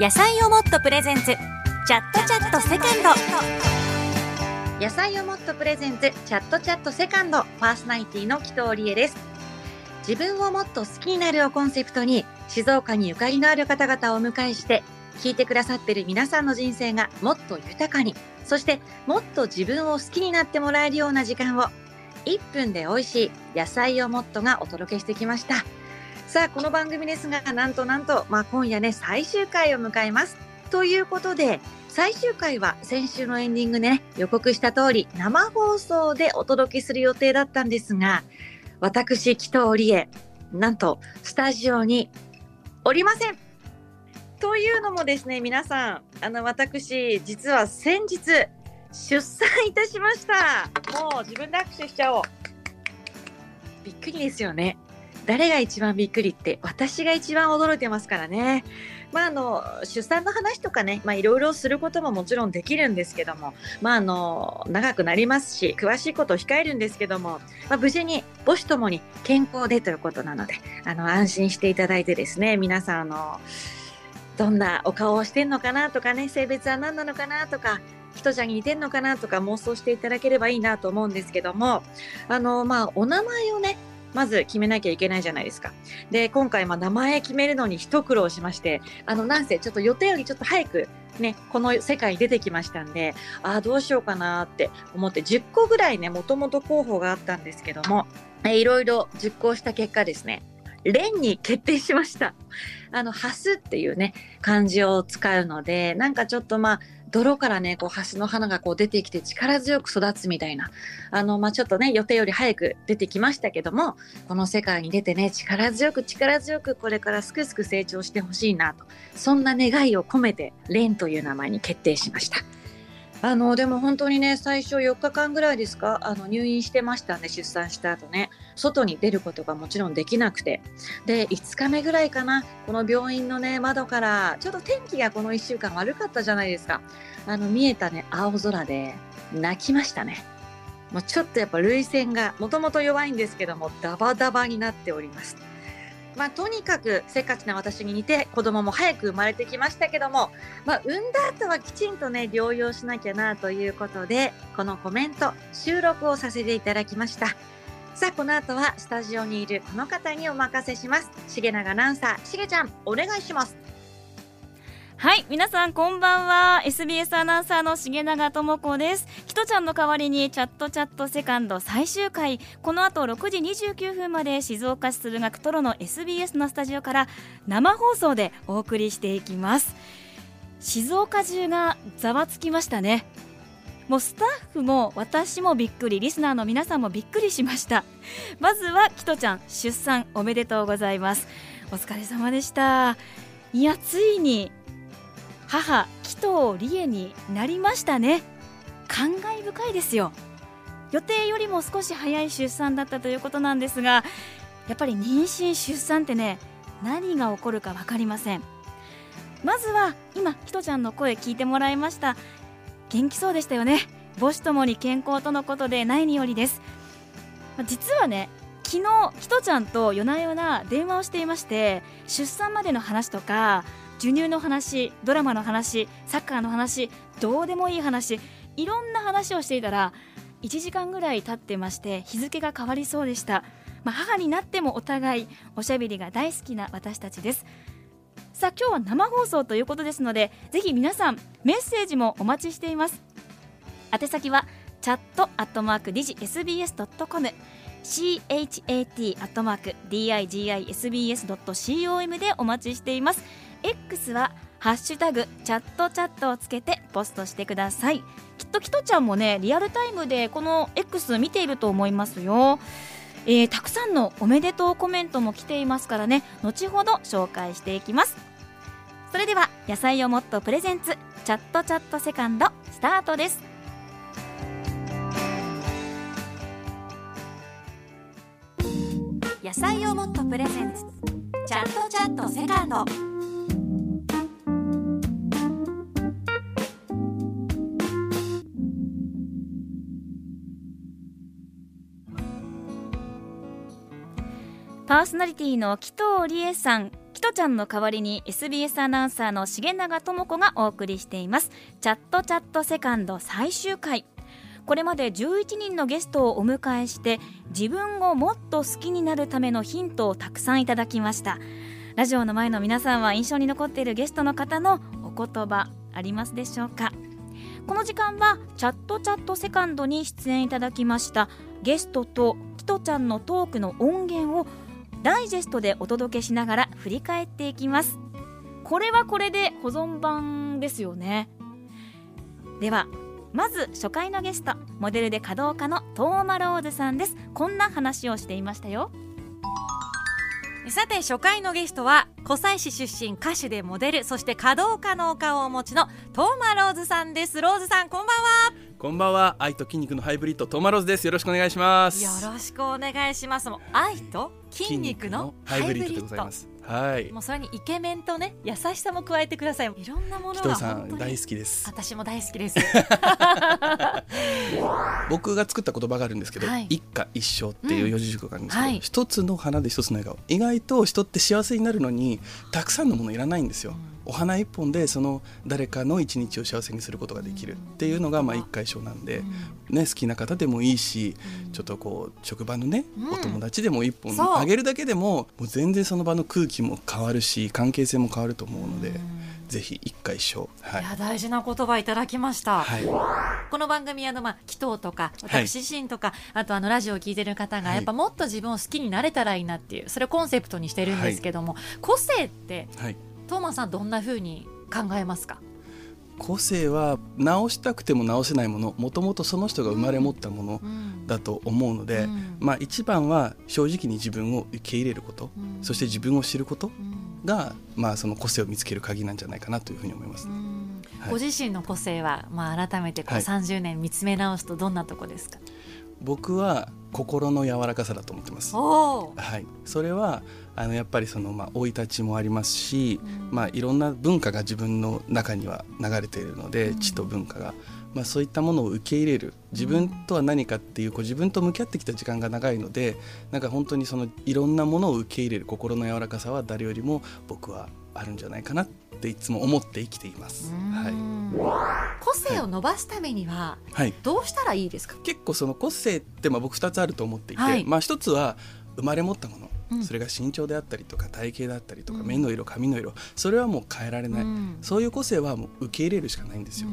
野菜をもっとプレゼンツチャットセカンド。野菜をもっとプレゼンツチャットセカンド、パーソナリティの木戸織江です。自分をもっと好きになるをコンセプトに、静岡にゆかりのある方々をお迎えして、聞いてくださっている皆さんの人生がもっと豊かに、そしてもっと自分を好きになってもらえるような時間を、1分で美味しい野菜をもっとがお届けしてきました。さあ、この番組ですが、なんと、今夜ね、最終回を迎えます。ということで、最終回は先週のエンディングで、ね、予告した通り生放送でお届けする予定だったんですが、私、木戸織江、なんとスタジオにおりません。というのもですね、皆さん、私、実は先日出産いたしました。もう自分で握手しちゃおう。びっくりですよね。誰が一番びっくりって、私が一番驚いてますからね。出産の話とかね、いろいろすることももちろんできるんですけども、長くなりますし、詳しいことを控えるんですけども、無事に母子ともに健康でということなので、安心していただいてですね、皆さんどんなお顔をしてんのかなとかね、性別は何なのかなとか、人ちゃんに似てんのかなとか妄想していただければいいなと思うんですけども、お名前をね、まず決めなきゃいけないじゃないですか。で、今回名前決めるのに一苦労しまして、なんせちょっと予定よりちょっと早くね、この世界に出てきましたんで、どうしようかなって思って、10個ぐらいね、もともと候補があったんですけども、いろいろ熟考した結果ですね、蓮に決定しました。ハスっていうね、漢字を使うので、なんかちょっと泥からね、ハスの花が出てきて力強く育つみたいな、ちょっとね、予定より早く出てきましたけども、この世界に出てね、力強くこれからすくすく成長してほしいなと、そんな願いを込めて蓮という名前に決定しました。でも本当にね、最初4日間ぐらいですか、入院してましたね、出産した後ね。外に出ることがもちろんできなくて、で、5日目ぐらいかな、この病院のね、窓から、ちょっと天気がこの1週間悪かったじゃないですか、見えたね、青空で泣きましたね。もうちょっとやっぱ涙腺がもともと弱いんですけども、ダバダバになっております。とにかくせっかちな私に似て、子供も早く生まれてきましたけども、産んだ後はきちんとね、療養しなきゃなということで、このコメント収録をさせていただきました。さあ、この後はスタジオにいるこの方にお任せします。重永アナウンサー、しげちゃん、お願いします。はい、皆さんこんばんは。 SBS アナウンサーの重永智子です。キトちゃんの代わりにチャットセカンド最終回、この後6時29分まで静岡市駿河区トロの SBS のスタジオから生放送でお送りしていきます。静岡中がざわつきましたね。もうスタッフも私もびっくり、リスナーの皆さんもびっくりしました。まずはキトちゃん、出産おめでとうございます。お疲れ様でした。いや、ついに母、木戸理恵になりましたね。感慨深いですよ。予定よりも少し早い出産だったということなんですが、やっぱり妊娠、出産ってね、何が起こるか分かりません。まずは今、木戸ちゃんの声聞いてもらいました。元気そうでしたよね。母子ともに健康とのことで何よりです。実はね、昨日木戸ちゃんと夜な夜な電話をしていまして、出産までの話とか、授乳の話、ドラマの話、サッカーの話、どうでもいい話、いろんな話をしていたら、1時間ぐらい経ってまして、日付が変わりそうでした。母になってもお互いおしゃべりが大好きな私たちです。さあ、今日は生放送ということですので、ぜひ皆さんメッセージもお待ちしています。宛先はchat@digisbs.com、chat@digisbs.com でお待ちしています。X はハッシュタグチャットをつけてポストしてください。きっとキトちゃんもね、リアルタイムでこの X 見ていると思いますよ。たくさんのおめでとうコメントも来ていますからね、後ほど紹介していきます。それでは、野菜をもっとプレゼンツチャットセカンドスタートです。野菜をもっとプレゼンツチャットセカンド。パーソナリティの木戸織江さん、キトちゃんの代わりに SBS アナウンサーの重永智子がお送りしています。チャットセカンド最終回、これまで11人のゲストをお迎えして自分をもっと好きになるためのヒントをたくさんいただきました。ラジオの前の皆さんは印象に残っているゲストの方のお言葉ありますでしょうか。この時間はチャットセカンドに出演いただきましたゲストとキトちゃんのトークの音源をダイジェストでお届けしながら振り返っていきます。これはこれで保存版ですよね。ではまず初回のゲスト、モデルで稼働家のトーマローズさんです。こんな話をしていましたよ。さて初回のゲストは湖西市出身、歌手でモデル、そして稼働家のお顔をお持ちのトーマローズさんです。ローズさん、こんばんは。こんばんは。愛と筋肉のハイブリッド、トーマローズです。よろしくお願いします。よろしくお願いします。愛と筋肉のハイブリッドでございます。はい、もうそれにイケメンとね、優しさも加えてください。いろんなものが本当に大好きです。私も大好きです僕が作った言葉があるんですけど、はい、一家一生っていう四字熟語があるんですけど、はい、一つの花で一つの笑顔。意外と人って幸せになるのにたくさんのものいらないんですよ。お花一本でその誰かの一日を幸せにすることができるっていうのがまあ一家一生なんで、ね、好きな方でもいいし、ちょっとこう職場のね、お友達でも一本あげるだけでも、もう全然その場の空気も変わるし関係性も変わると思うので、ぜひ一家一生、はい、いや大事な言葉いただきました、はい、この番組紀藤とか私自身とか、はい、あとラジオを聞いてる方がやっぱもっと自分を好きになれたらいいなっていう、それをコンセプトにしてるんですけども、はい、個性って、はい、トーマさんどんな風に考えますか？個性は直したくても直せないもの、もともとその人が生まれ持ったものだと思うので、まあ、一番は正直に自分を受け入れること、そして自分を知ることが、まあ、その個性を見つける鍵なんじゃないかなというふうに思いますね。はい、ご自身の個性は、まあ、改めてこう30年見つめ直すとどんなとこですか？はい、僕は心の柔らかさだと思ってます。はい、それはやっぱりその生い立ちもありますし、まあ、いろんな文化が自分の中には流れているので、地と文化が、まあ、そういったものを受け入れる、自分とは何かっていう自分と向き合ってきた時間が長いので、なんか本当にそのいろんなものを受け入れる心の柔らかさは誰よりも僕はあるんじゃないかなっていつも思って生きています。はい、個性を伸ばすためにはどうしたらいいですか？はい、結構その個性って僕2つあると思っていて、はい、まあ、1つは生まれ持ったもの、それが身長であったりとか体型であったりとか目の色、髪の色、それはもう変えられない、そういう個性はもう受け入れるしかないんですよ。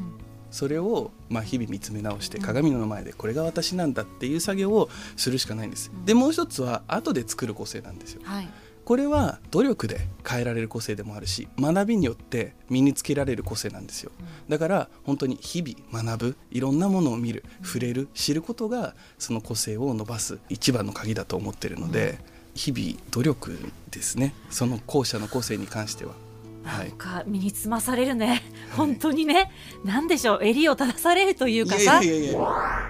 それをまあ日々見つめ直して、鏡の前でこれが私なんだっていう作業をするしかないんです。でもう一つは後で作る個性なんですよ。はい、これは努力で変えられる個性でもあるし、学びによって身につけられる個性なんですよ。だから本当に日々学ぶ、いろんなものを見る、触れる、知ることがその個性を伸ばす一番の鍵だと思ってるので、日々努力ですね、その後者の個性に関しては。なんか身につまされるね、本当にね、なんでしょう、襟を正されるというかさ。いや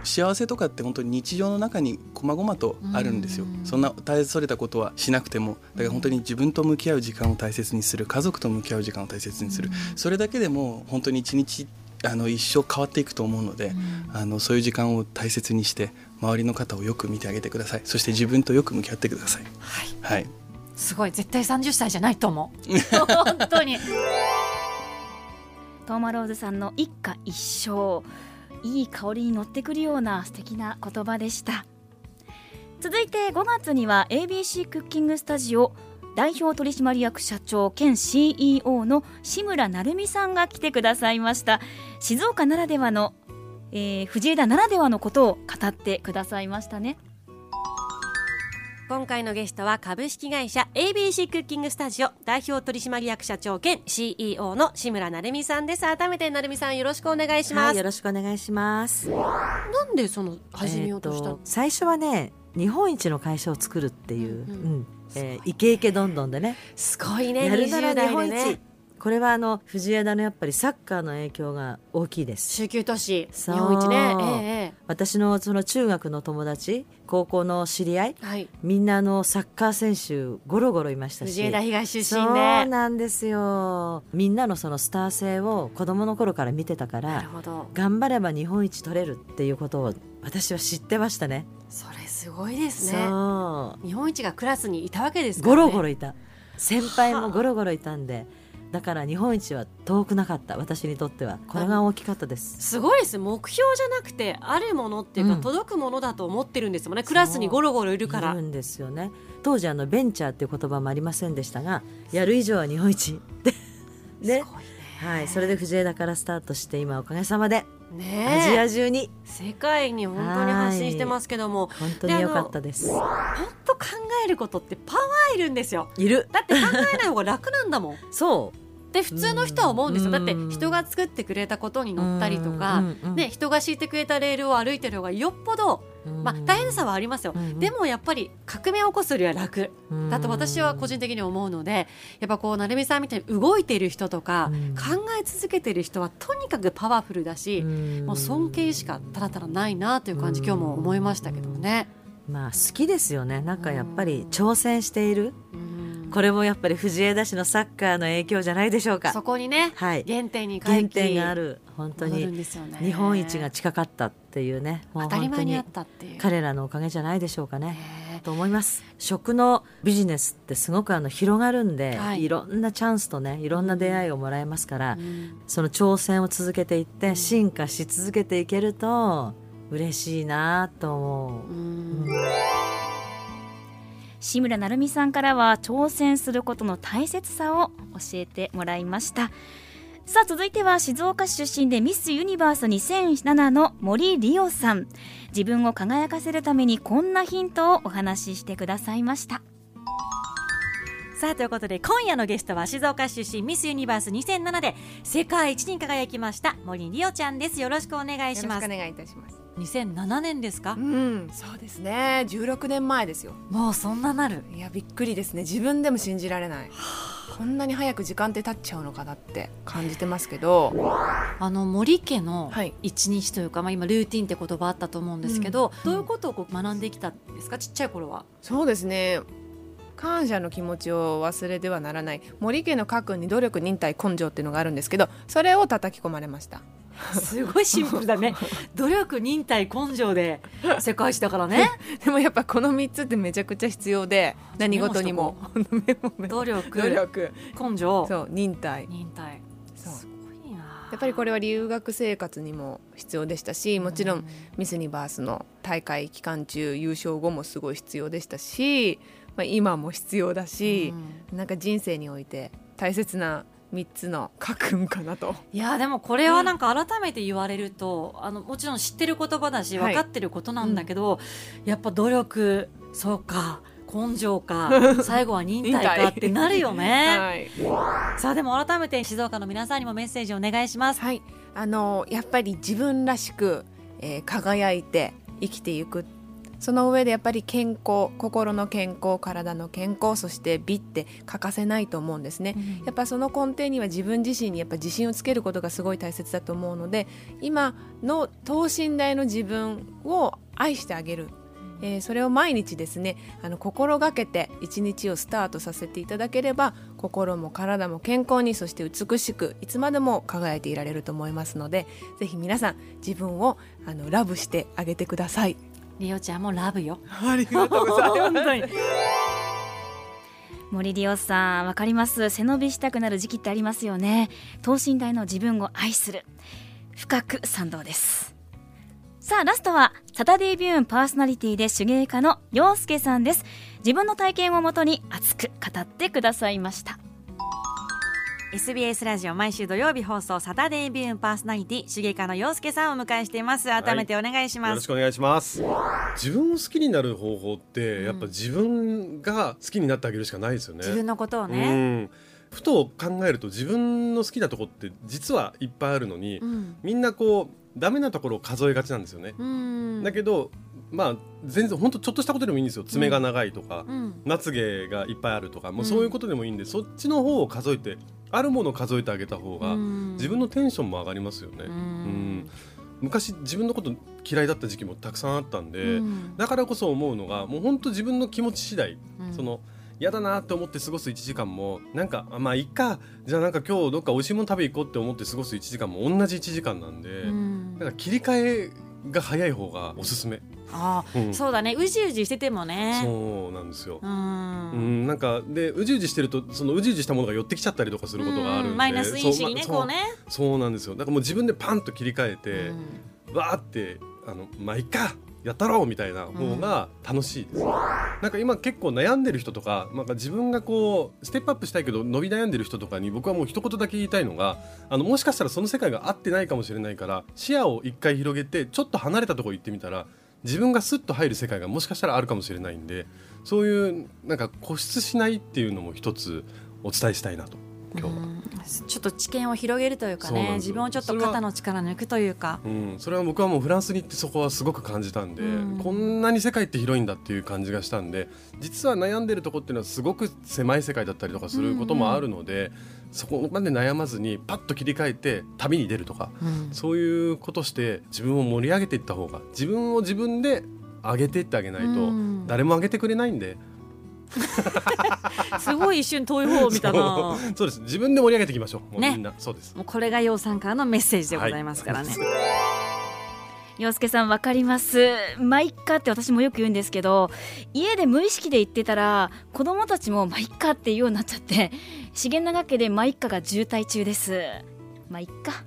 幸せとかって本当に日常の中に細々とあるんですよ。そんな大それたことはしなくても、だから本当に自分と向き合う時間を大切にする、家族と向き合う時間を大切にする、それだけでも本当に一日一生変わっていくと思うので、そういう時間を大切にして周りの方をよく見てあげてください。そして自分とよく向き合ってください。はい、はい、すごい、絶対30歳じゃないと思う本当にトーマローズさんの一家一生、いい香りに乗ってくるような素敵な言葉でした。続いて5月には ABC クッキングスタジオ代表取締役社長兼 CEO の志村成美さんが来てくださいました。静岡ならではの、藤枝ならではのことを語ってくださいましたね。今回のゲストは株式会社 ABC クッキングスタジオ代表取締役社長兼 CEO の志村成美さんです。改めて成美さん、よろしくお願いします。はい、よろしくお願いします。なんでその始めようとしたの？最初はね、日本一の会社を作るっていう、イケイケどんどんでね、すごいね、20代でね。これは藤枝のやっぱりサッカーの影響が大きいです。中級都市日本一ね。私のその中学の友達、高校の知り合い、はい、みんなサッカー選手ゴロゴロいましたし、藤枝東出身で、ね、そうなんですよ。みんなのそのスター性を子供の頃から見てたから、なるほど、頑張れば日本一取れるっていうことを私は知ってましたね。それすごいですね。そう、日本一がクラスにいたわけですからね。ゴロゴロいた。先輩もゴロゴロいたんで、だから日本一は遠くなかった。私にとってはこれが大きかったです。すごいです。目標じゃなくてあるものっていうか、届くものだと思ってるんですもんね。クラスにゴロゴロいるからいるんですよね。当時ベンチャーっていう言葉もありませんでしたが、やる以上は日本一ね、すごいね。はい、それで藤枝からスタートして、今おかげさまでね、アジア中に、世界に本当に発信してますけども、本当に良かったです。本当考えることってパワーいるんですよ。いる。だって考えない方が楽なんだもんそうで普通の人は思うんですよ。だって人が作ってくれたことに乗ったりとか、ね、人が敷いてくれたレールを歩いてる方がよっぽど、まあ、大変さはありますよ。でもやっぱり革命を起こすよりは楽だと私は個人的に思うので、やっぱこう成美さんみたいに動いている人とか考え続けている人はとにかくパワフルだし、もう尊敬しかただただないなという感じ、今日も思いましたけどね。まあ好きですよね。なんかやっぱり挑戦している、これもやっぱり藤枝市のサッカーの影響じゃないでしょうか。そこにね、はい、原点に回帰、原点がある、本当に日本一が近かったっていうね、当たり前にあったっていう彼らのおかげじゃないでしょうかね、と思います。食のビジネスってすごく広がるんで、はい、いろんなチャンスとね、いろんな出会いをもらえますから、その挑戦を続けていって進化し続けていけると嬉しいなと思う。志村成美さんからは挑戦することの大切さを教えてもらいました。さあ続いては静岡市出身でミスユニバース2007の森理央さん、自分を輝かせるためにこんなヒントをお話ししてくださいました。さあということで、今夜のゲストは静岡出身ミスユニバース2007で世界一に輝きました森理央ちゃんです。よろしくお願いします。よろしくお願いいたします。2007年ですか、そうですね、16年前ですよ。もうそんななる。いやびっくりですね。自分でも信じられない。こんなに早く時間って経っちゃうのかなって感じてますけど、森家の一日というか、まあ、今ルーティンって言葉あったと思うんですけど、どういうことをこう学んできたんですか、ちっちゃい頃は。そうですね、感謝の気持ちを忘れてはならない。森家の核に努力、忍耐、根性っていうのがあるんですけど、それを叩き込まれました。すごいシンプルだね努力、忍耐、根性で世界一だからねでもやっぱこの3つってめちゃくちゃ必要で、何事にも努力、根性、そう忍耐、そうすごいな。やっぱりこれは留学生活にも必要でしたし、もちろんミスユニバースの大会期間中、優勝後もすごい必要でしたし、まあ、今も必要だし、なんか人生において大切な3つの覚悟かなと。いやでもこれはなんか改めて言われると、もちろん知ってる言葉だし分かってることなんだけど、やっぱ努力、そうか、根性か最後は忍耐かってなるよね、はい、さあでも改めて静岡の皆さんにもメッセージお願いします。はい、やっぱり自分らしく、輝いて生きていく、その上でやっぱり健康、心の健康、体の健康、そして美って欠かせないと思うんですね、やっぱその根底には自分自身にやっぱ自信をつけることがすごい大切だと思うので、今の等身大の自分を愛してあげる、それを毎日ですね、心がけて一日をスタートさせていただければ、心も体も健康に、そして美しくいつまでも輝いていられると思いますので、ぜひ皆さん自分をラブしてあげてください。理央ちゃんもラブよ。ありがとうございます森理央さん、わかります。背伸びしたくなる時期ってありますよね。等身大の自分を愛する、深く賛同です。さあラストはサタデービューンパーソナリティで手芸家の陽介さんです。自分の体験をもとに熱く語ってくださいました。SBS ラジオ毎週土曜日放送サタデービューンパーソナリティ手芸家の陽介さんをお迎えしています。改めてお願いします、はい、よろしくお願いします。自分を好きになる方法って、やっぱ自分が好きになってあげるしかないですよね。自分のことをね、ふと考えると自分の好きなとこって実はいっぱいあるのに、みんなこうダメなところを数えがちなんですよね、だけどまあ、全然本当ちょっとしたことでもいいんですよ。爪が長いとか、まつげがいっぱいあるとか、もうそういうことでもいいんで、そっちの方を数えて、あるものを数えてあげた方が自分のテンションも上がりますよね。昔自分のこと嫌いだった時期もたくさんあったんで、だからこそ思うのが、もう本当自分の気持ち次第、その嫌だなって思って過ごす1時間も、なんかまあいっか、じゃあなんか今日どっかおいしいもの食べ行こうって思って過ごす1時間も同じ1時間なんで、だから切り替えが早い方がおすすめ。ああ、うん、そうだね。うじうじしててもね。そうなんですよ。うん、なんかでうじうじしてるとそのうじうじしたものが寄ってきちゃったりとかすることがあるんで、マイナス因子にね、こうね。そうなんですよ。だからもう自分でパンと切り替えて、わーってまあいっかやったろうみたいな方が楽しいです、うん、なんか今結構悩んでる人とか、なんか自分がこうステップアップしたいけど伸び悩んでる人とかに僕はもう一言だけ言いたいのが、もしかしたらその世界が合ってないかもしれないから、視野を一回広げてちょっと離れたところ行ってみたら自分がスッと入る世界がもしかしたらあるかもしれないんで、そういうなんか固執しないっていうのも一つお伝えしたいなと今日は、ちょっと知見を広げるというかね、自分をちょっと肩の力抜くというか、うん、それは僕はもうフランスに行ってそこはすごく感じたんで、うん、こんなに世界って広いんだっていう感じがしたんで、実は悩んでるとこっていうのはすごく狭い世界だったりとかすることもあるので、うんうん、そこまで悩まずにパッと切り替えて旅に出るとか、うん、そういうことして自分を盛り上げていった方が、自分を自分で上げていってあげないと誰も上げてくれないんで、うんすごい一瞬遠い方を見たな。そうです。自分で盛り上げていきましょう。もうみんな、ね、そうです。もうこれが陽さんからのメッセージでございますからね、はい、陽介さん分かります。まあいっかって私もよく言うんですけど、家で無意識で言ってたら子供たちもまあいっかって言うようになっちゃって、茂永家でまあいっかが渋滞中です。まあいっか。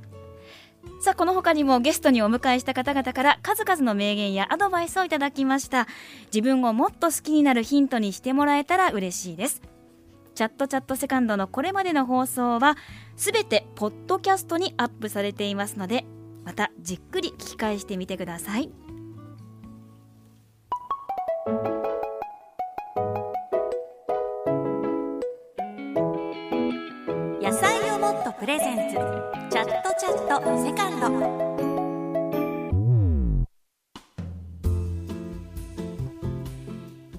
さあ、この他にもゲストにお迎えした方々から数々の名言やアドバイスをいただきました。自分をもっと好きになるヒントにしてもらえたら嬉しいです。チャットセカンドのこれまでの放送はすべてポッドキャストにアップされていますので、またじっくり聞き返してみてください。野菜をもっとプレゼンツ、チャットセカンド。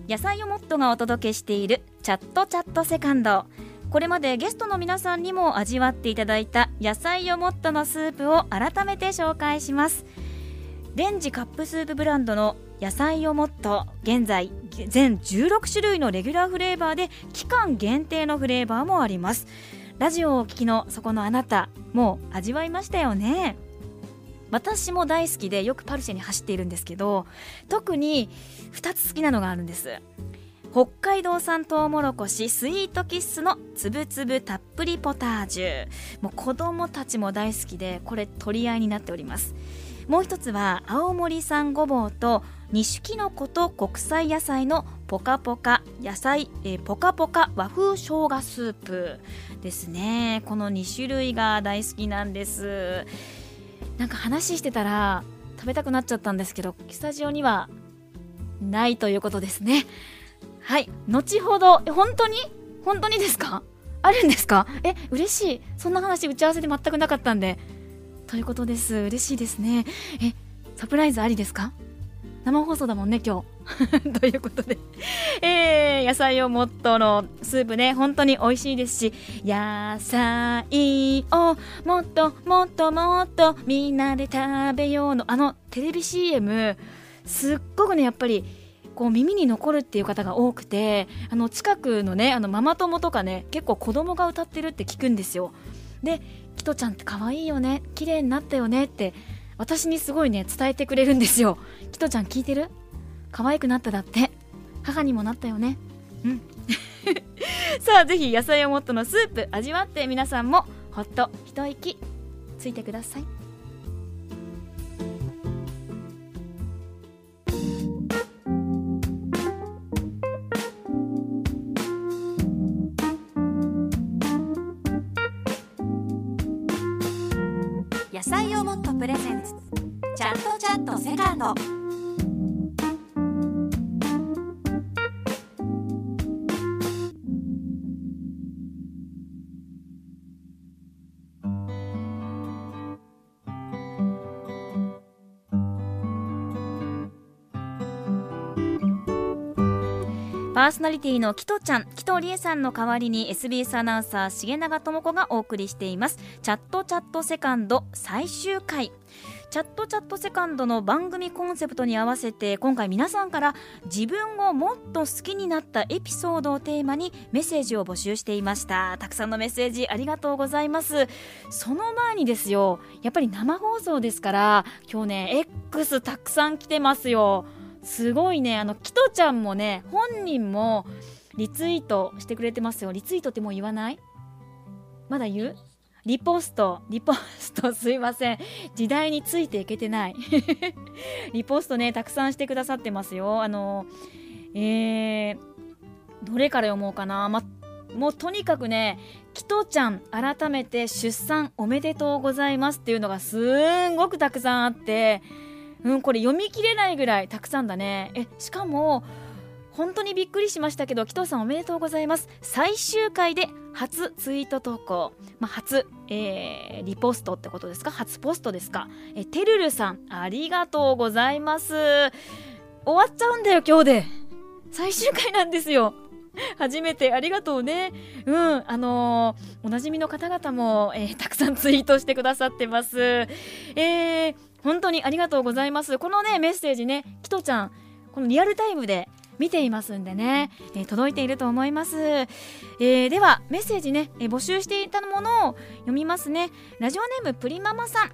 野菜をもっとがお届けしているチャットセカンド。これまでゲストの皆さんにも味わっていただいた野菜をもっとのスープを改めて紹介します。レンジカップスープブランドの野菜をもっと、現在全16種類のレギュラーフレーバーで期間限定のフレーバーもあります。ラジオをお聞きのそこのあなた、もう味わいましたよね。私も大好きでよくパルシェに走っているんですけど、特に2つ好きなのがあるんです。北海道産トウモロコシスイートキッスのつぶつぶたっぷりポタージュ、もう子供たちも大好きでこれ取り合いになっております。もう一つは青森産ごぼうと2種キノコと国際野菜のポカポカ和風生姜スープですね。この2種類が大好きなんです。なんか話してたら食べたくなっちゃったんですけど、スタジオにはないということですね。はい、後ほど。本当にですか？あるんですか？嬉しい。そんな話打ち合わせで全くなかったんで、ということです。嬉しいですね。サプライズありですか？生放送だもんね今日ということで、野菜をもっとのスープね、本当に美味しいですし、野菜をもっともっともっとみんなで食べようのテレビ CM すっごくね、やっぱりこう耳に残るっていう方が多くて、近くのねママ友とかね、結構子供が歌ってるって聞くんですよ。で、キトちゃんって可愛いよね、綺麗になったよねって私にすごいね伝えてくれるんですよ。キトちゃん聞いてる？可愛くなっただって、母にもなったよね、うんさあ、ぜひ野菜をもっとのスープ味わって、皆さんもほっと一息ついてください。野菜をもっとプレゼンツ、チャットセカンド。パパーソナリティのキトちゃん、キトリエさんの代わりに SBS アナウンサー重永智子がお送りしています。チャットセカンド最終回。チャットセカンドの番組コンセプトに合わせて、今回皆さんから自分をもっと好きになったエピソードをテーマにメッセージを募集していました。たくさんのメッセージありがとうございます。その前にですよ、やっぱり生放送ですから、今日ね X たくさん来てますよ。すごいね、キトちゃんもね、本人もリツイートしてくれてますよ。リツイートってもう言わない？まだ言う？リポスト、すいません、時代についていけてないリポストね、たくさんしてくださってますよ。どれから読もうかな。もうとにかくね、キトちゃん改めて出産おめでとうございますっていうのがすんごくたくさんあって、これ読み切れないぐらいたくさんだね。しかも本当にびっくりしましたけど、キトさんおめでとうございます。最終回で初ツイート投稿、初、リポストってことですか、初ポストですか。てるるさんありがとうございます。終わっちゃうんだよ、今日で最終回なんですよ。初めてありがとうね。おなじみの方々も、たくさんツイートしてくださってます。本当にありがとうございます。このねメッセージね、キトちゃんこのリアルタイムで見ていますんでね、届いていると思います。ではメッセージね、募集していたものを読みますね。ラジオネームプリママさん。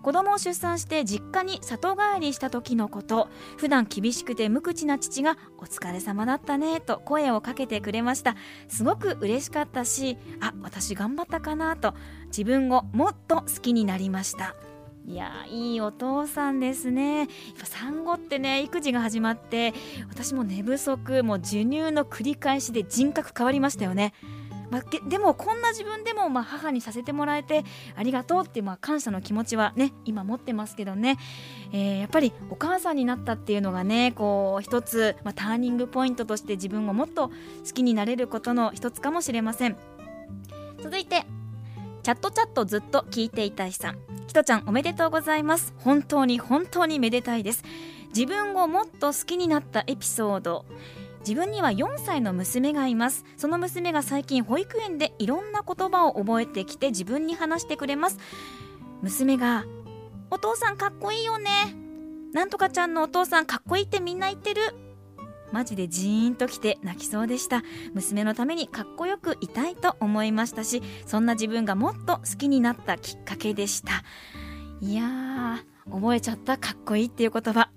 子供を出産して実家に里帰りした時のこと。普段厳しくて無口な父がお疲れ様だったねと声をかけてくれました。すごく嬉しかったし、私頑張ったかなと自分をもっと好きになりました。いや、いいお父さんですね。やっぱ産後ってね、育児が始まって、私も寝不足、もう授乳の繰り返しで人格変わりましたよね。でもこんな自分でも母にさせてもらえてありがとうっていう感謝の気持ちはね今持ってますけどね。やっぱりお母さんになったっていうのがね、こう一つ、ターニングポイントとして自分をもっと好きになれることの一つかもしれません。続いてチャットずっと聞いていたいさん。キトちゃんおめでとうございます。本当に本当にめでたいです。自分をもっと好きになったエピソード。自分には4歳の娘がいます。その娘が最近保育園でいろんな言葉を覚えてきて自分に話してくれます。娘がお父さんかっこいいよね、なんとかちゃんのお父さんかっこいいってみんな言ってる。マジでジーンときて泣きそうでした。娘のためにかっこよくいたいと思いましたし、そんな自分がもっと好きになったきっかけでした。いやー、覚えちゃったかっこいいっていう言葉。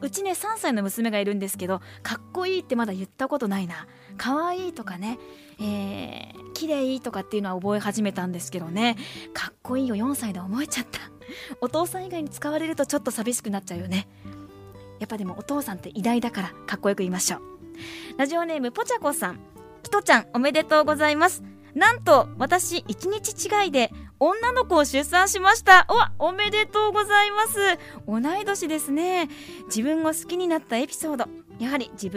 うちね3歳の娘がいるんですけど、かっこいいってまだ言ったことないな。かわいいとかね、きれいとかっていうのは覚え始めたんですけどね、かっこいいを4歳で覚えちゃった。お父さん以外に使われるとちょっと寂しくなっちゃうよね。やっぱでもお父さんって偉大だからかっこよく言いましょう。ラジオネームぽちゃこさん。キトちゃんおめでとうございます。なんと私1日違いで女の子を出産しました。おめでとうございます。同い年ですね。自分を好きになったエピソード、やはり自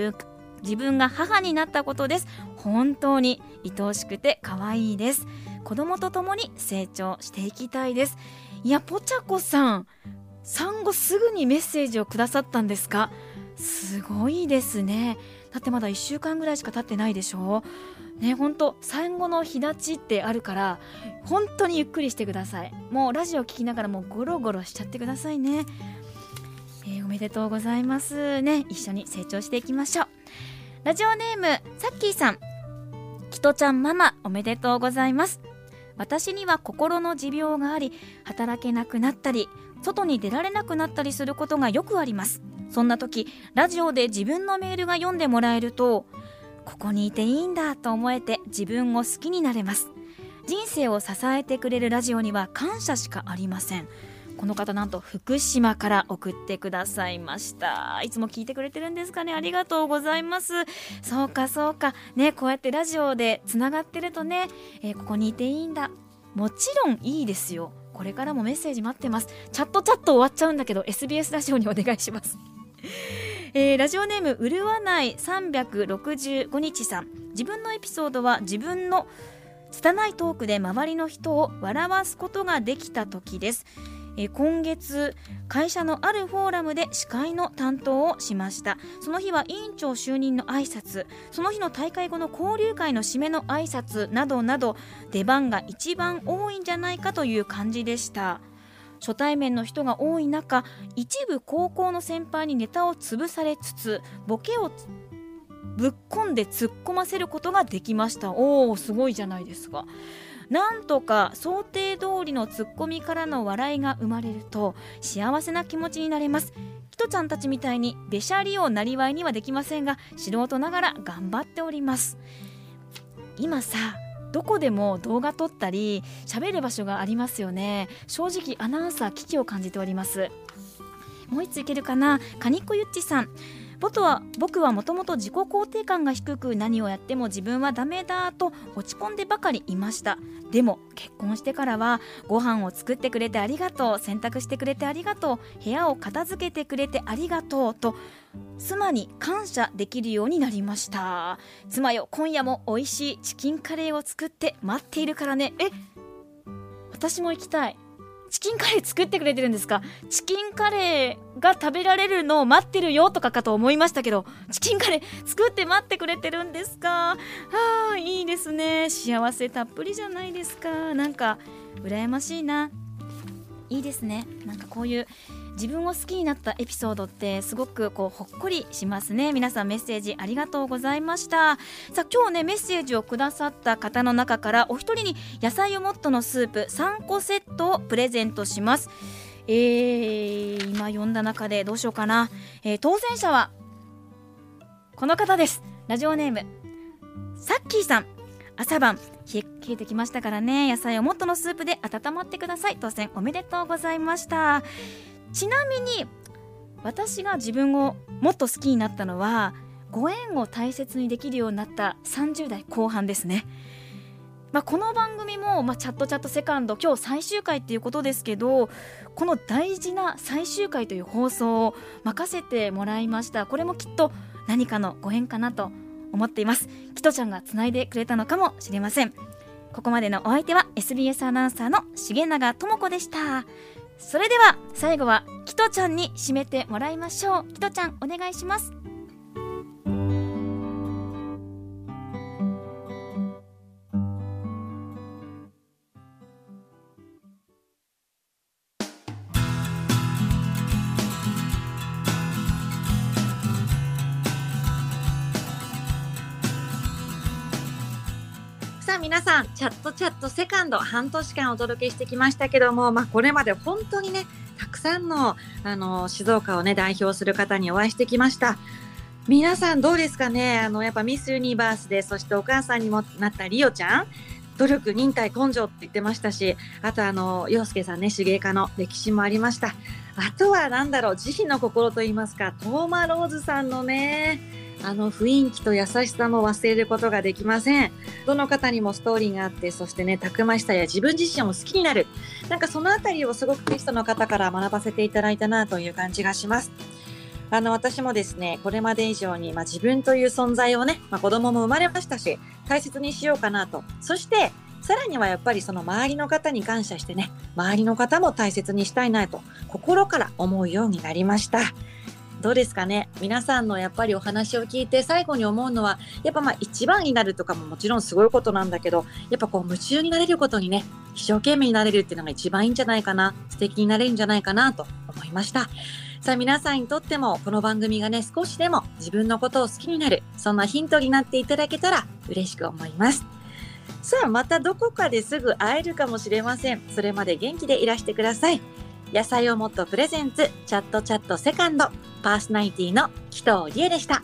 分が母になったことです。本当に愛おしくて可愛いです。子供と共に成長していきたいです。いや、ぽちゃこさん産後すぐにメッセージをくださったんですか。すごいですね。だってまだ1週間ぐらいしか経ってないでしょね。本当産後の日立ちってあるから本当にゆっくりしてください。もうラジオ聞きながらもうゴロゴロしちゃってくださいね。おめでとうございますね。一緒に成長していきましょう。ラジオネームさっきーさん。キトちゃんママおめでとうございます。私には心の持病があり、働けなくなったり外に出られなくなったりすることがよくあります。そんな時ラジオで自分のメールが読んでもらえると、ここにいていいんだと思えて自分を好きになれます。人生を支えてくれるラジオには感謝しかありません。この方なんと福島から送ってくださいました。いつも聞いてくれてるんですかね。ありがとうございます。そうかね、こうやってラジオでつながってるとね、ここにいていいんだ、もちろんいいですよ。これからもメッセージ待ってます。チャット終わっちゃうんだけど SBS ラジオにお願いしますラジオネームうるわない365日さん。自分のエピソードは自分の拙いトークで周りの人を笑わすことができた時です。今月会社のあるフォーラムで司会の担当をしました。その日は委員長就任の挨拶、その日の大会後の交流会の締めの挨拶などなど、出番が一番多いんじゃないかという感じでした。初対面の人が多い中、一部高校の先輩にネタを潰されつつ、ボケをぶっこんで突っ込ませることができました。おー、すごいじゃないですか。なんとか想定通りのツッコミからの笑いが生まれると幸せな気持ちになれます。キトちゃんたちみたいにべしゃりをなりわいにはできませんが、素人ながら頑張っております。今さ、どこでも動画撮ったり喋る場所がありますよね。正直アナウンサー危機を感じております。もう一ついけるかな。カニッコユッチさん、僕はもともと自己肯定感が低く、何をやっても自分はダメだと落ち込んでばかりいました。でも結婚してからは、ご飯を作ってくれてありがとう、洗濯してくれてありがとう、部屋を片付けてくれてありがとうと妻に感謝できるようになりました。妻よ、今夜も美味しいチキンカレーを作って待っているからね。私も行きたい。チキンカレー作ってくれてるんですか？チキンカレーが食べられるのを待ってるよとかと思いましたけど、チキンカレー作って待ってくれてるんですか？あ、いいですね。幸せたっぷりじゃないですか。なんか羨ましいな。いいですね。なんかこういう自分を好きになったエピソードってすごくこうほっこりしますね。皆さんメッセージありがとうございました。さあ、今日ね、メッセージをくださった方の中からお一人に野菜をもっとのスープ3個セットをプレゼントします。今読んだ中でどうしようかな。当選者はこの方です。ラジオネームサッキーさん。朝晩冷えてきましたからね、野菜をもっとのスープで温まってください。当選おめでとうございました。ちなみに私が自分をもっと好きになったのは、ご縁を大切にできるようになった30代後半ですね。この番組も、チャットチャットセカンド、今日最終回ということですけど、この大事な最終回という放送を任せてもらいました。これもきっと何かのご縁かなと思っています。キトちゃんがつないでくれたのかもしれません。ここまでのお相手は SBS アナウンサーの重永智子でした。それでは最後はキトちゃんに締めてもらいましょう。キトちゃん、お願いします。皆さん、チャットセカンド半年間お届けしてきましたけども、これまで本当にね、たくさんの、静岡をね代表する方にお会いしてきました。皆さんどうですかね。やっぱミスユニバースで、そしてお母さんにもなったリオちゃん、努力、忍耐、根性って言ってましたし、あと陽介さんね、手芸家の歴史もありました。あとは慈悲の心といいますか、トーマローズさんのね、雰囲気と優しさも忘れることができません。どの方にもストーリーがあって、そしてね、たくましさや自分自身も好きになる、そのあたりをすごくゲストの方から学ばせていただいたなという感じがします。私もですね、これまで以上に、自分という存在をね、子供も生まれましたし、大切にしようかなと。そしてさらにはやっぱりその周りの方に感謝してね、周りの方も大切にしたいなと心から思うようになりました。どうですかね、皆さんのやっぱりお話を聞いて最後に思うのは、やっぱ一番になるとかももちろんすごいことなんだけど、やっぱ夢中になれることにね、一生懸命になれるっていうのが一番いいんじゃないかな、素敵になれるんじゃないかなと思いました。さあ、皆さんにとってもこの番組がね、少しでも自分のことを好きになる、そんなヒントになっていただけたら嬉しく思います。さあ、またどこかですぐ会えるかもしれません。それまで元気でいらしてください。野菜をもっとプレゼンツ、チャットセカンド、パーソナリティの紀藤理恵でした。